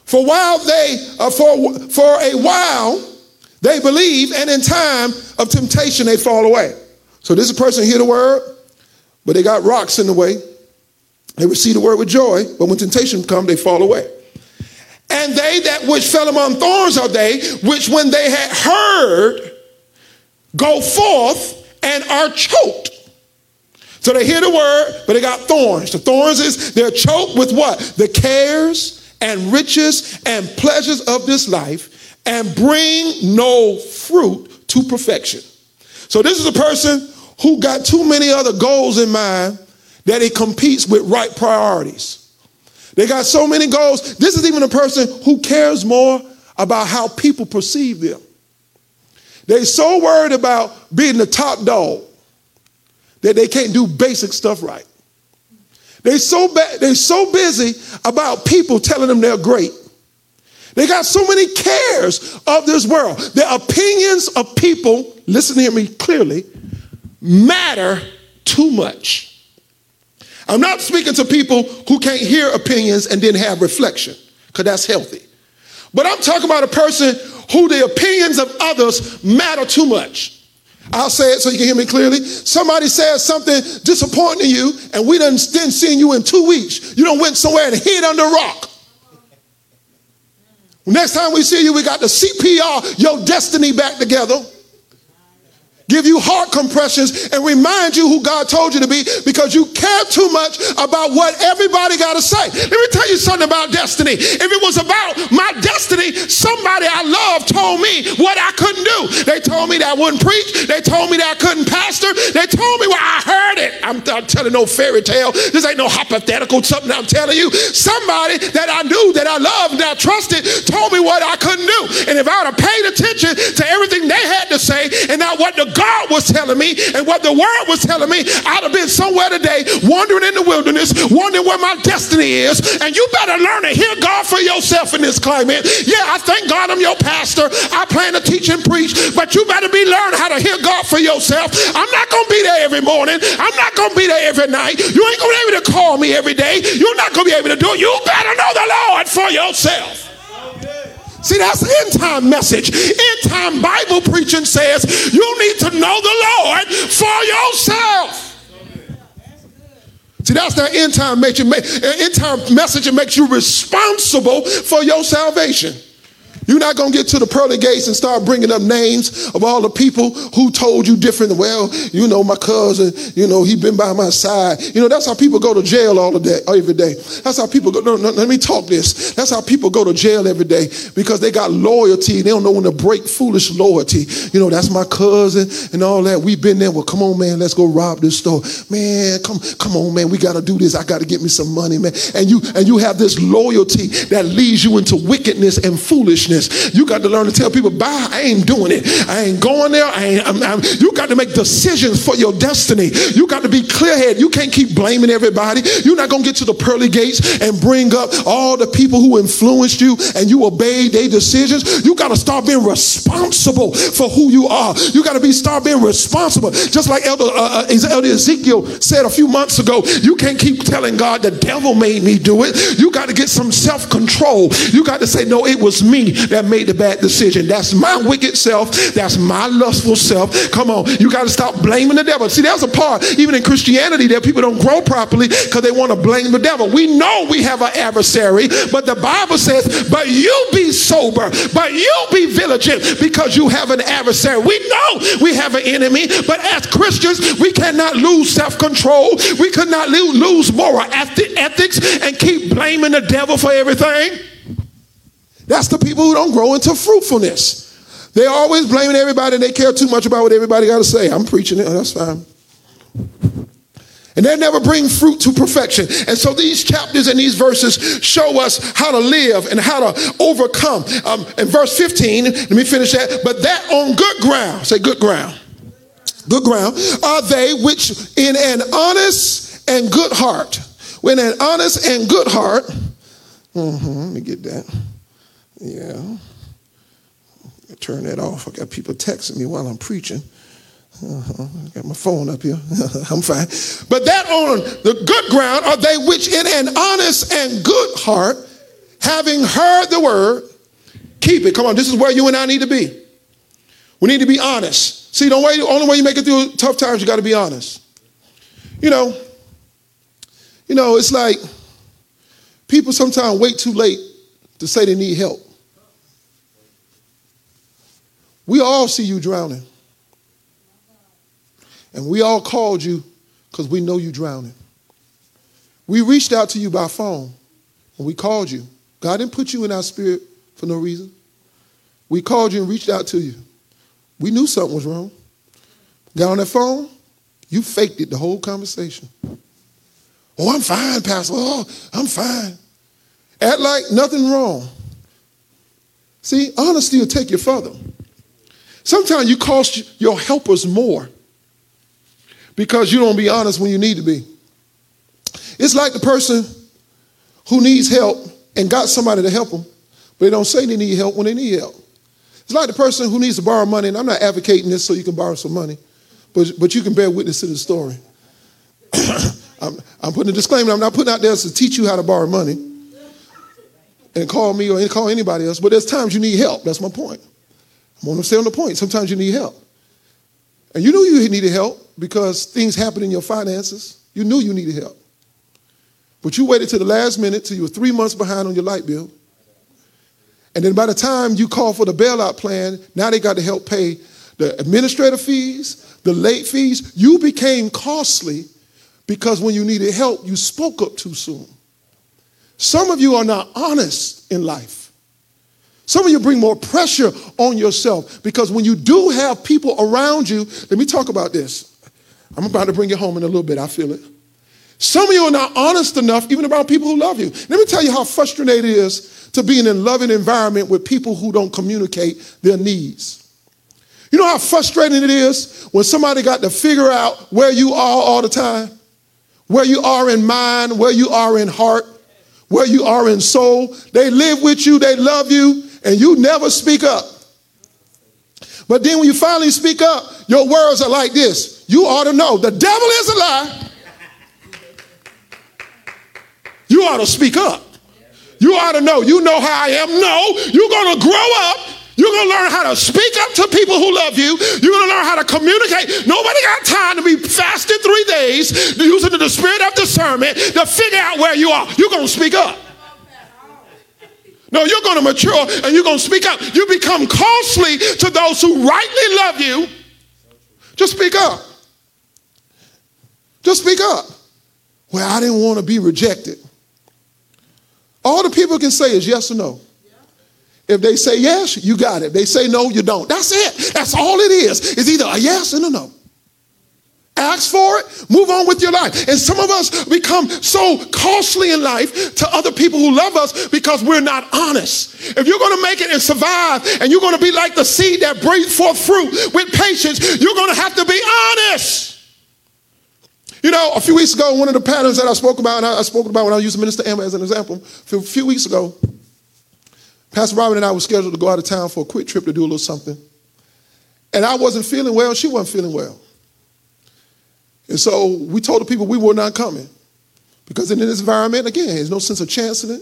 For while they uh, for for a while they believe, and in time of temptation they fall away. So this is a person hear the word, but they got rocks in the way. They receive the word with joy, but when temptation comes, they fall away. And they that which fell among thorns are they, which when they had heard, go forth and are choked. So they hear the word, but they got thorns. The thorns is they're choked with what? The cares and riches and pleasures of this life, and bring no fruit to perfection. So this is a person who got too many other goals in mind that it competes with right priorities. They got so many goals. This is even a person who cares more about how people perceive them. They're so worried about being the top dog that they can't do basic stuff right. They so ba- they're so busy about people telling them they're great. They got so many cares of this world. Their opinions of people, listen to me clearly, matter too much. I'm not speaking to people who can't hear opinions and then have reflection, because that's healthy. But I'm talking about a person who the opinions of others matter too much. I'll say it so you can hear me clearly. Somebody says something disappointing to you, and we done didn't see you in two weeks. You done went somewhere and hid under a rock. Next time we see you, we got to C P R your destiny back together. Give you heart compressions and remind you who God told you to be, because you care too much about what everybody got to say. Let me tell you something about destiny. If it was about my destiny, somebody I love told me what I couldn't do. They told me that I wouldn't preach. They told me that I couldn't pastor. They told me, well, I heard it. I'm, not telling no fairy tale. This ain't no hypothetical, something I'm telling you. Somebody that I knew, that I loved, that I trusted, told me what I couldn't do. And if I would have paid attention to everything they had to say and not what the God was telling me and what the word was telling me, I'd have been somewhere today wandering in the wilderness, wondering where my destiny is. And you better learn to hear God for yourself in this climate. Yeah, I thank God I'm your pastor. I plan to teach and preach, but you better be learning how to hear God for yourself. I'm not going to be there every morning. I'm not going to be there every night. You ain't going to be able to call me every day. You're not going to be able to do it. You better know the Lord for yourself. See, that's the end time message. End time Bible preaching says you need to know the Lord for yourself. See, that's the end time message that makes you responsible for your salvation. You're not going to get to the pearly gates and start bringing up names of all the people who told you different. Well, you know, my cousin, you know, he been by my side. You know, that's how people go to jail all of that, every day. That's how people go. No, no, let me talk this. That's how people go to jail every day, because they got loyalty. They don't know when to break foolish loyalty. You know, that's my cousin and all that. We've been there. Well, come on, man, let's go rob this store. Man, come, come on, man, we got to do this. I got to get me some money, man. And you, and you have this loyalty that leads you into wickedness and foolishness. You got to learn to tell people, bye, I ain't doing it. I ain't going there. I ain't, I'm, I'm. You got to make decisions for your destiny. You got to be clear-headed. You can't keep blaming everybody. You're not going to get to the pearly gates and bring up all the people who influenced you and you obeyed their decisions. You got to start being responsible for who you are. You got to be start being responsible. Just like Elder, uh, Elder Ezekiel said a few months ago, you can't keep telling God the devil made me do it. You got to get some self-control. You got to say, no, it was me that made the bad decision. That's my wicked self. That's my lustful self. Come on, you got to stop blaming the devil. See, that's a part, even in Christianity, that people don't grow properly because they want to blame the devil. We know we have an adversary, but the Bible says, but you be sober, but you be vigilant, because you have an adversary. We know we have an enemy, but as Christians, we cannot lose self-control. We could not lose moral ethics and keep blaming the devil for everything. That's the people who don't grow into fruitfulness. They're always blaming everybody and they care too much about what everybody got to say. I'm preaching it. Oh, that's fine. And they never bring fruit to perfection. And so these chapters and these verses show us how to live and how to overcome. Um, in verse fifteen, let me finish that. But that on good ground, say good ground, good ground, are they which in an honest and good heart, when an honest and good heart, mm-hmm, let me get that. Yeah, I turn that off. I got people texting me while I'm preaching. Uh-huh. I got my phone up here. I'm fine. But that on the good ground are they which in an honest and good heart, having heard the word, keep it. Come on, this is where you and I need to be. We need to be honest. See, the only way you make it through tough times, you got to be honest. You know, you know, it's like people sometimes wait too late to say they need help. We all see you drowning. And we all called you because we know you drowning. We reached out to you by phone and we called you. God didn't put you in our spirit for no reason. We called you and reached out to you. We knew something was wrong. Got on that phone, you faked it the whole conversation. Oh, I'm fine, Pastor. Oh, I'm fine. Act like nothing wrong. See, honesty will take you further. Sometimes you cost your helpers more because you don't be honest when you need to be. It's like the person who needs help and got somebody to help them, but they don't say they need help when they need help. It's like the person who needs to borrow money, and I'm not advocating this so you can borrow some money, but, but you can bear witness to the story. I'm, I'm putting a disclaimer. I'm not putting out there to teach you how to borrow money. And call me or call anybody else. But there's times you need help. That's my point. I'm going to stay on the point. Sometimes you need help. And you knew you needed help because things happen in your finances. You knew you needed help. But you waited till the last minute, till you were three months behind on your light bill. And then by the time you called for the bailout plan, now they got to help pay the administrative fees, the late fees. You became costly because when you needed help, you spoke up too soon. Some of you are not honest in life. Some of you bring more pressure on yourself because when you do have people around you, let me talk about this. I'm about to bring you home in a little bit. I feel it. Some of you are not honest enough even about people who love you. Let me tell you how frustrating it is to be in a loving environment with people who don't communicate their needs. You know how frustrating it is when somebody got to figure out where you are all the time, where you are in mind, where you are in heart, where you are in soul. They live with you, they love you, and you never speak up. But then when you finally speak up, your words are like this. You ought to know the devil is a lie. You ought to speak up. You ought to know. You know how I am. No, you're going to grow up. You're going to learn how to speak up to people who love you. You're going to learn how to communicate. Nobody got time to be fasting three days, using the spirit of discernment to figure out where you are. You're going to speak up. No, you're going to mature and you're going to speak up. You become costly to those who rightly love you. Just speak up. Just speak up. Well, I didn't want to be rejected. All the people can say is yes or no. If they say yes, you got it. If they say no, you don't. That's it. That's all it is. It's either a yes or a no. Ask for it. Move on with your life. And some of us become so costly in life to other people who love us because we're not honest. If you're going to make it and survive and you're going to be like the seed that brings forth fruit with patience, you're going to have to be honest. You know, a few weeks ago, one of the patterns that I spoke about, and I spoke about when I used Minister Amber as an example, a few weeks ago, Pastor Robin and I were scheduled to go out of town for a quick trip to do a little something. And I wasn't feeling well. She wasn't feeling well. And so we told the people we were not coming. Because in this environment, again, there's no sense of chancing it.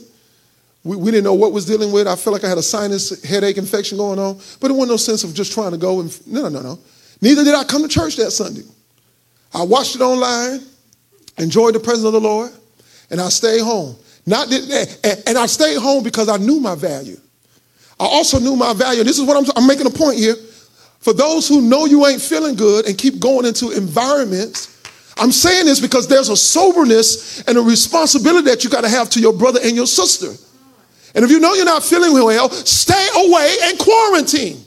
We, we didn't know what was dealing with. I felt like I had a sinus headache infection going on. But it wasn't no sense of just trying to go. And no, no, no, no. Neither did I come to church that Sunday. I watched it online, enjoyed the presence of the Lord, and I stayed home. Not that, and, and I stayed home because I knew my value. I also knew my value. This is what I'm, I'm making a point here. For those who know you ain't feeling good and keep going into environments, I'm saying this because there's a soberness and a responsibility that you got to have to your brother and your sister. And if you know you're not feeling well, stay away and quarantine.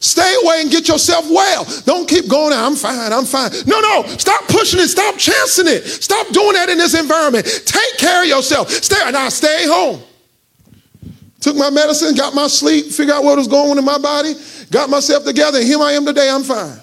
Stay away and get yourself well. Don't keep going, I'm fine, I'm fine. No, no, stop pushing it. Stop chancing it. Stop doing that in this environment. Take care of yourself. Stay, and I stayed home. Took my medicine, got my sleep, figured out what was going on in my body, got myself together, and here I am today, I'm fine.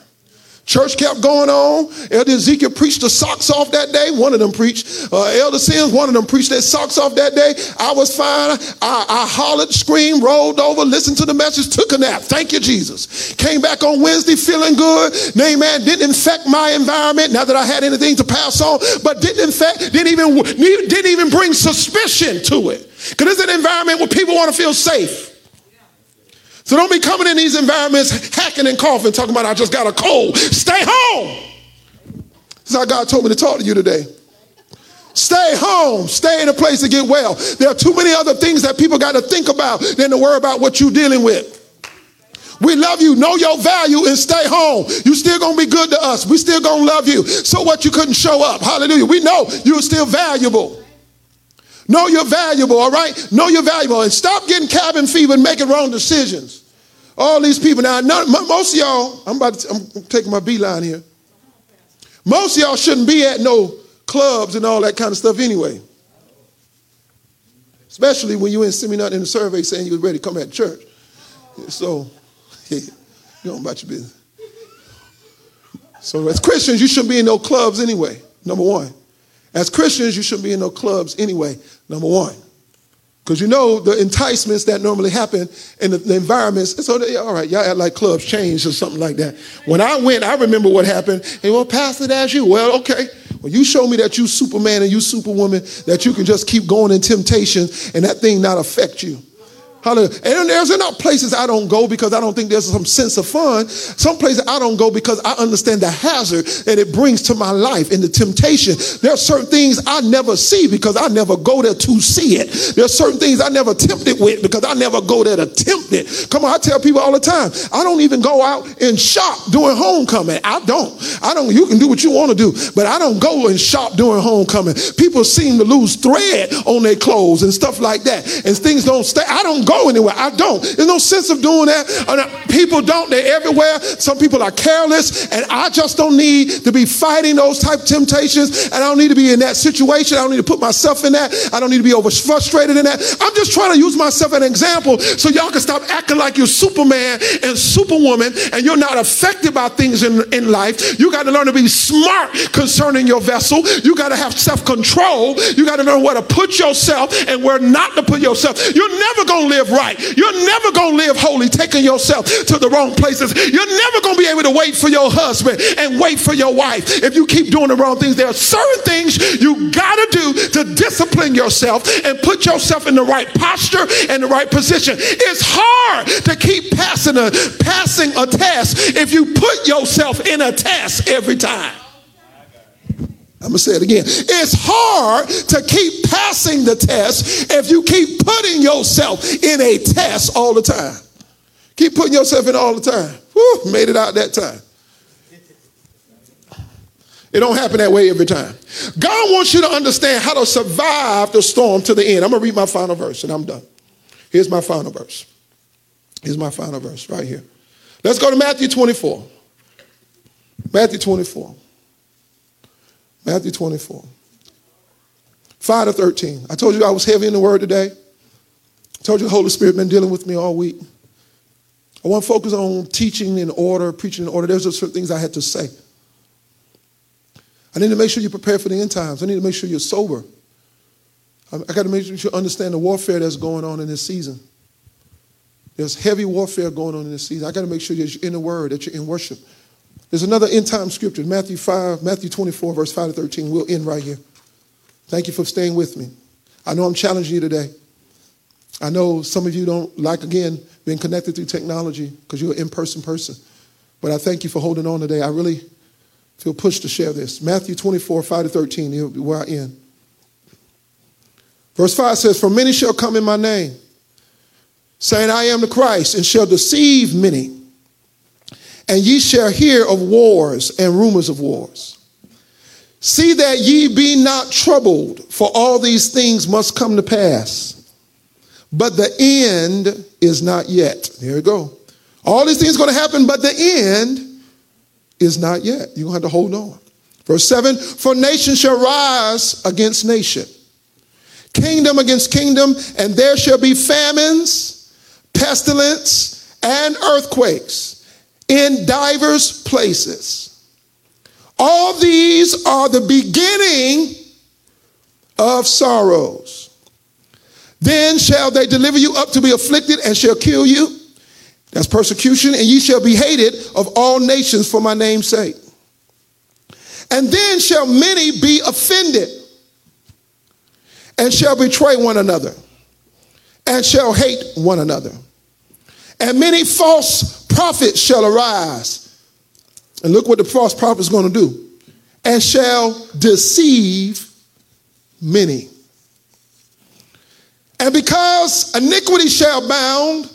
Church kept going on. Elder Ezekiel preached the socks off that day. One of them preached. Uh, Elder Sims, one of them preached their socks off that day. I was fine. I, I hollered, screamed, rolled over, listened to the message, took a nap. Thank you, Jesus. Came back on Wednesday feeling good. Nay, man, didn't infect my environment. Not that I had anything to pass on, but didn't infect, didn't even, didn't even bring suspicion to it. Because it's an environment where people want to feel safe. So don't be coming in these environments hacking and coughing, talking about I just got a cold. Stay home. This is how God told me to talk to you today. Stay home. Stay in a place to get well. There are too many other things that people got to think about than to worry about what you're dealing with. We love you. Know your value and stay home. You still going to be good to us. We still going to love you. So what, you couldn't show up. Hallelujah. We know you're still valuable. Know you're valuable, all right? Know you're valuable. And stop getting cabin fever and making wrong decisions. All these people. Now, none, most of y'all, I'm about to, I'm taking my beeline here. Most of y'all shouldn't be at no clubs and all that kind of stuff anyway. Especially when you ain't sending me nothing in the survey saying you was ready to come at church. So, yeah, you don't about your business. So as Christians, you shouldn't be in no clubs anyway, number one. As Christians, you shouldn't be in no clubs anyway, number one. Because you know the enticements that normally happen in the, the environments. So, they, all right, y'all act like clubs changed or something like that. When I went, I remember what happened. Hey, well, pastor, that's you. Well, okay. Well, you show me that you Superman and you Superwoman, that you can just keep going in temptation and that thing not affect you. Hallelujah. And there's enough places I don't go because I don't think there's some sense of fun. Some places I don't go because I understand the hazard that it brings to my life and the temptation. There are certain things I never see because I never go there to see it. There are certain things I never tempted with because I never go there to tempt it. Come on, I tell people all the time, I don't even go out and shop during homecoming. I don't. I don't. You can do what you want to do, but I don't go and shop during homecoming. People seem to lose thread on their clothes and stuff like that, and things don't stay. I don't go go anywhere. I don't. There's no sense of doing that. People don't. They're everywhere. Some people are careless, and I just don't need to be fighting those type of temptations, and I don't need to be in that situation. I don't need to put myself in that. I don't need to be over frustrated in that. I'm just trying to use myself as an example so y'all can stop acting like you're Superman and Superwoman and you're not affected by things in, in life. You got to learn to be smart concerning your vessel. You got to have self-control. You got to learn where to put yourself and where not to put yourself. You're never going to live right. You're never going to live holy, taking yourself to the wrong places. You're never going to be able to wait for your husband and wait for your wife if you keep doing the wrong things. There are certain things you got to do to discipline yourself and put yourself in the right posture and the right position. It's hard to keep passing a, passing a test if you put yourself in a test every time. I'm going to say it again. It's hard to keep passing the test if you keep putting yourself in a test all the time. Keep putting yourself in all the time. Woo, made it out that time. It don't happen that way every time. God wants you to understand how to survive the storm to the end. I'm going to read my final verse and I'm done. Here's my final verse. Here's my final verse right here. Let's go to Matthew twenty-four. Matthew twenty-four. Matthew twenty-four. five to thirteen. I told you I was heavy in the word today. I told you the Holy Spirit been dealing with me all week. I want to focus on teaching in order, preaching in order. There's just certain things I had to say. I need to make sure you prepare for the end times. I need to make sure you're sober. I, I got to make sure you understand the warfare that's going on in this season. There's heavy warfare going on in this season. I got to make sure that you're in the word, that you're in worship. There's another end time scripture, Matthew five, Matthew twenty-four, verse five to thirteen. We'll end right here. Thank you for staying with me. I know I'm challenging you today. I know some of you don't like, again, being connected through technology because you're an in-person person. But I thank you for holding on today. I really feel pushed to share this. Matthew twenty-four, five to thirteen, here where I end. Verse five says, "For many shall come in my name, saying, I am the Christ, and shall deceive many. And ye shall hear of wars and rumors of wars. See that ye be not troubled, for all these things must come to pass. But the end is not yet." Here we go. All these things are going to happen, but the end is not yet. You're going to have to hold on. Verse seven, "For nation shall rise against nation, kingdom against kingdom, and there shall be famines, pestilence, and earthquakes in divers places. All these are the beginning of sorrows. Then shall they deliver you up to be afflicted and shall kill you." That's persecution. "And ye shall be hated of all nations for my name's sake. And then shall many be offended and shall betray one another and shall hate one another. And many false prophets shall arise." And look what the false prophet is going to do. "And shall deceive many. And because iniquity shall abound,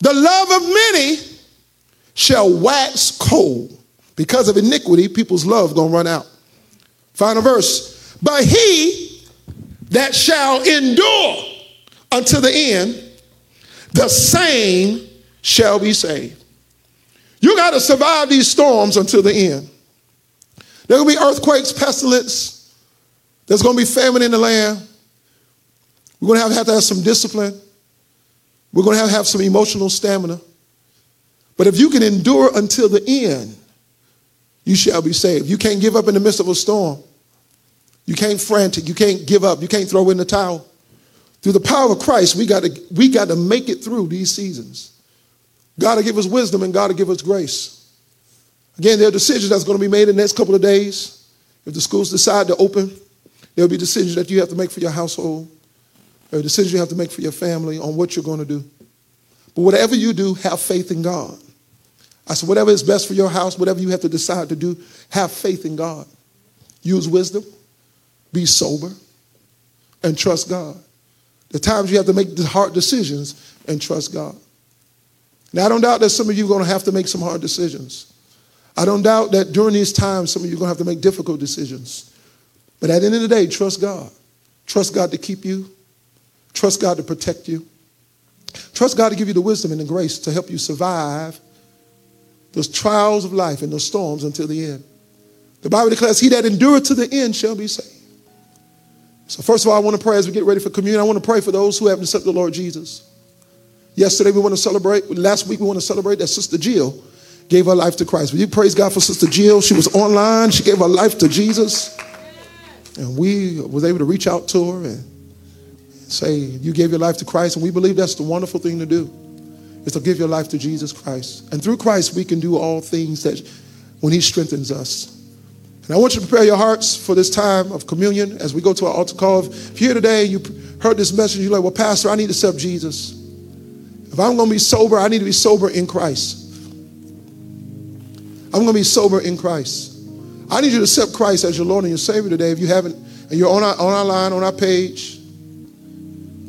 the love of many shall wax cold." Because of iniquity, people's love going to run out. Final verse. "But he that shall endure unto the end, the same shall be saved." You got to survive these storms until the end. There's going to be earthquakes, pestilence. There's going to be famine in the land. We're going to have, have to have some discipline. We're going to have to have some emotional stamina. But if you can endure until the end, you shall be saved. You can't give up in the midst of a storm. You can't frantic. You can't give up. You can't throw in the towel. Through the power of Christ, we got to we got to make it through these seasons. God will give us wisdom and God will give us grace. Again, there are decisions that's going to be made in the next couple of days. If the schools decide to open, there will be decisions that you have to make for your household. There are decisions you have to make for your family on what you're going to do. But whatever you do, have faith in God. I said, whatever is best for your house, whatever you have to decide to do, have faith in God. Use wisdom, be sober, and trust God. The times you have to make hard decisions and trust God. Now, I don't doubt that some of you are going to have to make some hard decisions. I don't doubt that during these times, some of you are going to have to make difficult decisions. But at the end of the day, trust God. Trust God to keep you. Trust God to protect you. Trust God to give you the wisdom and the grace to help you survive those trials of life and those storms until the end. The Bible declares, he that endureth to the end shall be saved. So first of all, I want to pray as we get ready for communion. I want to pray for those who haven't accepted the Lord Jesus. Yesterday we want to celebrate, last week we want to celebrate that Sister Jill gave her life to Christ. Will you praise God for Sister Jill? She was online, she gave her life to Jesus. And we was able to reach out to her and say, you gave your life to Christ. And we believe that's the wonderful thing to do, is to give your life to Jesus Christ. And through Christ we can do all things that when he strengthens us. And I want you to prepare your hearts for this time of communion as we go to our altar call. If you're here today, you heard this message, you're like, well, Pastor, I need to accept Jesus. If I'm going to be sober, I need to be sober in Christ. I'm going to be sober in Christ. I need you to accept Christ as your Lord and your Savior today. If you haven't, and you're on our, on our line, on our page,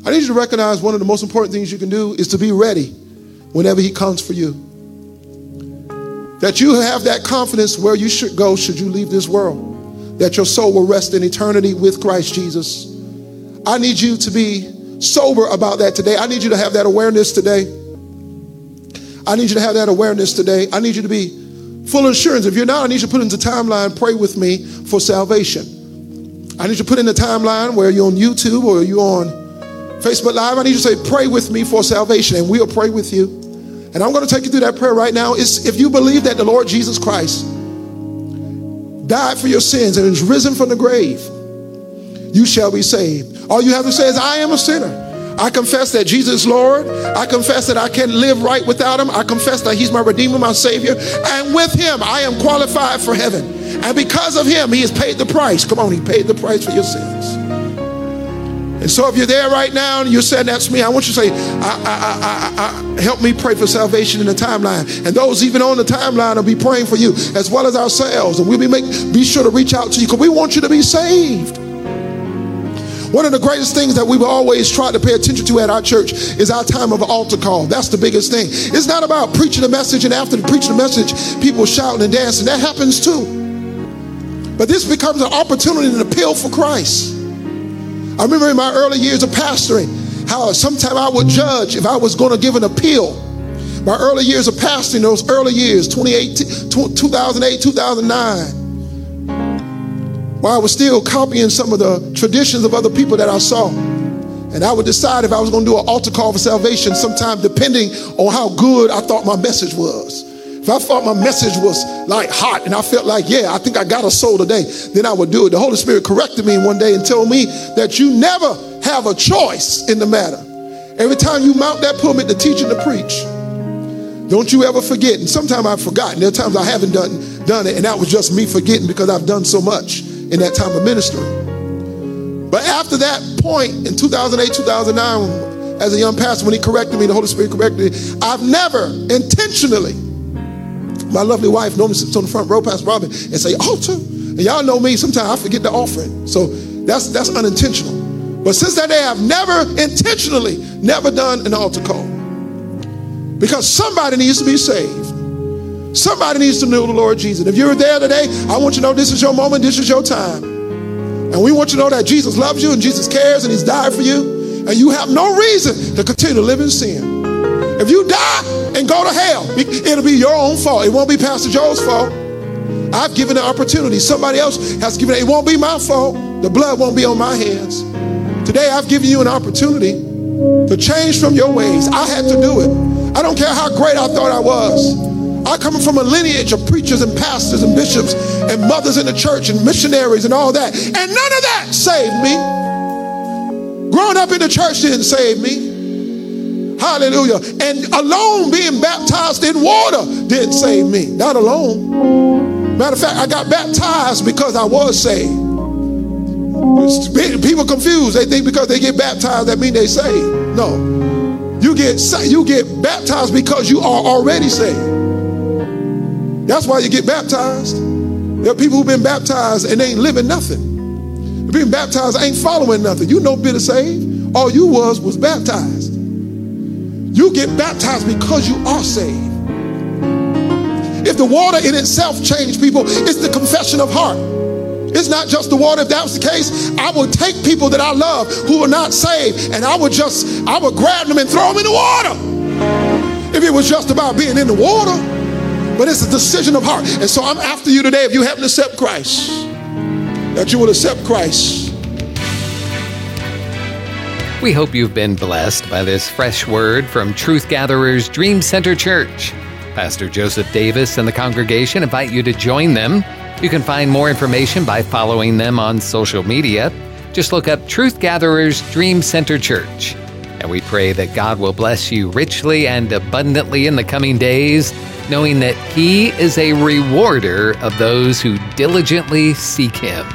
I need you to recognize one of the most important things you can do is to be ready whenever he comes for you. That you have that confidence where you should go should you leave this world. That your soul will rest in eternity with Christ Jesus. I need you to be sober about that today. I need you to have that awareness today. I need you to have that awareness today. I need you to be full of assurance. If you're not, I need you to put into the timeline, pray with me for salvation. I need you to put in the timeline where you're on YouTube or you're on Facebook Live. I need you to say, pray with me for salvation, and we'll pray with you. And I'm going to take you through that prayer right now. It's if you believe that the Lord Jesus Christ died for your sins and is risen from the grave, you shall be saved. All you have to say is, I am a sinner. I confess that Jesus is Lord. I confess that I can't live right without him. I confess that he's my Redeemer, my Savior. And with him, I am qualified for heaven. And because of him, he has paid the price. Come on, he paid the price for your sins. And so if you're there right now and you're saying, that's me, I want you to say, I, I, I, I, I, help me pray for salvation in the timeline. And those even on the timeline will be praying for you as well as ourselves. And we'll be, make, be sure to reach out to you because we want you to be saved. One of the greatest things that we will always try to pay attention to at our church is our time of altar call. That's the biggest thing. It's not about preaching a message and after preaching the message, people shouting and dancing. That happens too. But this becomes an opportunity and an appeal for Christ. I remember in my early years of pastoring, how sometimes I would judge if I was going to give an appeal. My early years of pastoring, those early years, twenty eighteen, two thousand eight, two thousand nine, where I was still copying some of the traditions of other people that I saw. And I would decide if I was going to do an altar call for salvation sometime depending on how good I thought my message was. If I thought my message was like hot and I felt like, yeah, I think I got a soul today, then I would do it. The Holy Spirit corrected me one day and told me that you never have a choice in the matter. Every time you mount that pulpit to teach and to preach, don't you ever forget. And sometimes I've forgotten. There are times I haven't done, done it, and that was just me forgetting because I've done so much in that time of ministry. But after that point in two thousand eight, two thousand nine, as a young pastor, when he corrected me, the Holy Spirit corrected me, I've never intentionally. My lovely wife normally sits on the front row, Pastor Robin, and say, altar. And y'all know me, sometimes I forget the offering. So that's that's unintentional. But since that day, I've never intentionally, never done an altar call. Because somebody needs to be saved. Somebody needs to know the Lord Jesus. If you're there today, I want you to know this is your moment, this is your time. And we want you to know that Jesus loves you and Jesus cares and he's died for you. And you have no reason to continue to live in sin. If you die and go to hell, it'll be your own fault. It won't be Pastor Joe's fault. I've given the opportunity. Somebody else has given it. It won't be my fault. The blood won't be on my hands. Today I've given you an opportunity to change from your ways. I had to do it. I don't care how great I thought I was. I come from a lineage of preachers and pastors and bishops and mothers in the church and missionaries and all that. And none of that saved me. Growing up in the church didn't save me. Hallelujah. And alone being baptized in water didn't save me. Not alone. Matter of fact, I got baptized because I was saved. People confused. They think because they get baptized, that means they saved. No. You get, you get baptized because you are already saved. That's why you get baptized. There are people who've been baptized and they ain't living nothing. Being baptized ain't following nothing. You no bitter saved. All you was was baptized. You get baptized because you are saved. If the water in itself changed people, it's the confession of heart. It's not just the water. If that was the case, I would take people that I love who are not saved, and I would just, I would grab them and throw them in the water. If it was just about being in the water, but it's a decision of heart. And so I'm after you today, if you haven't accepted Christ, that you will accept Christ. We hope you've been blessed by this fresh word from Truth Gatherers Dream Center Church. Pastor Joseph Davis and the congregation invite you to join them. You can find more information by following them on social media. Just look up Truth Gatherers Dream Center Church. And we pray that God will bless you richly and abundantly in the coming days, knowing that He is a rewarder of those who diligently seek Him.